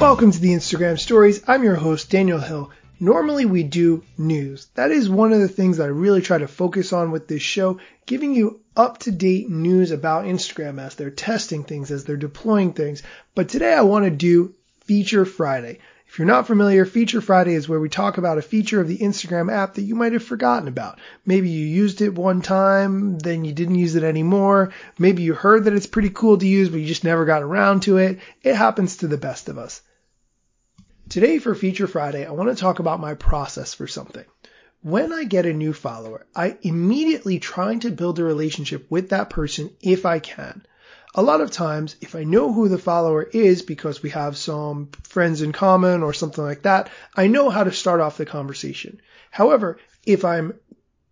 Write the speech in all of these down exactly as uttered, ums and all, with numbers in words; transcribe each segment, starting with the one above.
Welcome to the Instagram Stories. I'm your host, Daniel Hill. Normally we do news. That is one of the things that I really try to focus on with this show, giving you up-to-date news about Instagram as they're testing things, as they're deploying things. But today I want to do Feature Friday. If you're not familiar, Feature Friday is where we talk about a feature of the Instagram app that you might have forgotten about. Maybe you used it one time, then you didn't use it anymore. Maybe you heard that it's pretty cool to use, but you just never got around to it. It happens to the best of us. Today for Feature Friday, I want to talk about my process for something. When I get a new follower, I immediately try to build a relationship with that person if I can. A lot of times, if I know who the follower is because we have some friends in common or something like that, I know how to start off the conversation. However, if I'm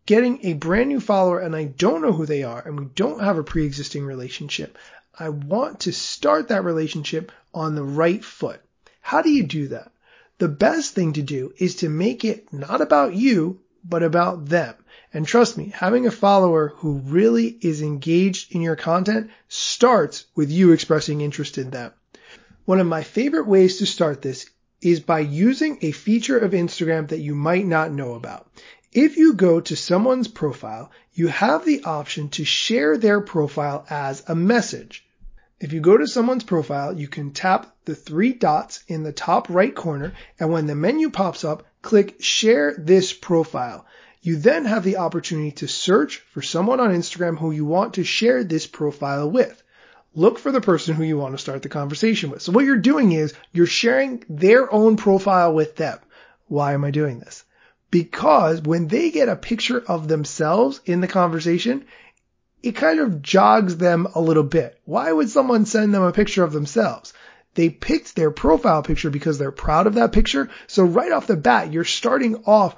getting a brand new follower and I don't know who they are and we don't have a pre-existing relationship, I want to start that relationship on the right foot. How do you do that? The best thing to do is to make it not about you, but about them. And trust me, having a follower who really is engaged in your content starts with you expressing interest in them. One of my favorite ways to start this is by using a feature of Instagram that you might not know about. If you go to someone's profile, you have the option to share their profile as a message. If you go to someone's profile, you can tap the three dots in the top right corner, and when the menu pops up, click Share This Profile. You then have the opportunity to search for someone on Instagram who you want to share this profile with. Look for the person who you want to start the conversation with. So what you're doing is you're sharing their own profile with them. Why am I doing this? Because when they get a picture of themselves in the conversation, it kind of jogs them a little bit. Why would someone send them a picture of themselves? They picked their profile picture because they're proud of that picture. So right off the bat, you're starting off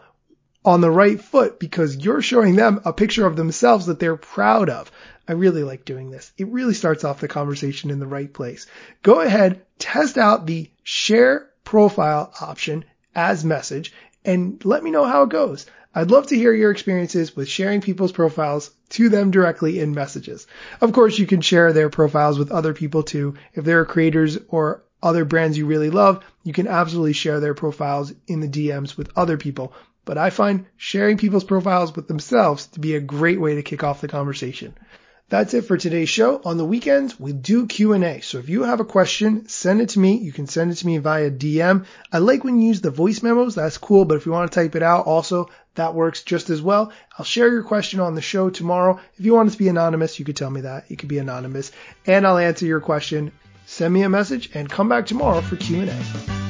on the right foot because you're showing them a picture of themselves that they're proud of. I really like doing this. It really starts off the conversation in the right place. Go ahead, test out the share profile option as message and let me know how it goes. I'd love to hear your experiences with sharing people's profiles to them directly in messages. Of course, you can share their profiles with other people too. If there are creators or other brands you really love, you can absolutely share their profiles in the D Ms with other people. But I find sharing people's profiles with themselves to be a great way to kick off the conversation. That's it for today's show. On the weekends, we do Q and A. So if you have a question, send it to me. You can send it to me via D M. I like when you use the voice memos. That's cool. But if you want to type it out also, that works just as well. I'll share your question on the show tomorrow. If you want it to be anonymous, you could tell me that. It could be anonymous. And I'll answer your question. Send me a message and come back tomorrow for Q and A.